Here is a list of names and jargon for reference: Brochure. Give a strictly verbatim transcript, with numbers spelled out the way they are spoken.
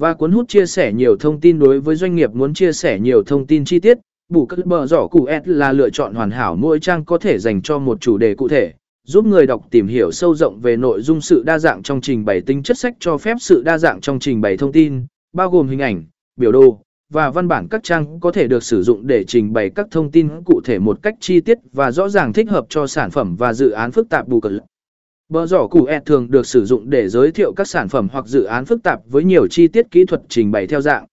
Và cuốn hút chia sẻ nhiều thông tin đối với doanh nghiệp muốn chia sẻ nhiều thông tin chi tiết, Brochure là lựa chọn hoàn hảo. Mỗi trang có thể dành cho một chủ đề cụ thể, giúp người đọc tìm hiểu sâu rộng về nội dung. Sự đa dạng trong trình bày tính chất sách cho phép sự đa dạng trong trình bày thông tin, bao gồm hình ảnh, biểu đồ và văn bản. Các trang có thể được sử dụng để trình bày các thông tin cụ thể một cách chi tiết và rõ ràng, thích hợp cho sản phẩm và dự án phức tạp. Brochure thường được sử dụng để giới thiệu các sản phẩm hoặc dự án phức tạp với nhiều chi tiết kỹ thuật trình bày theo dạng.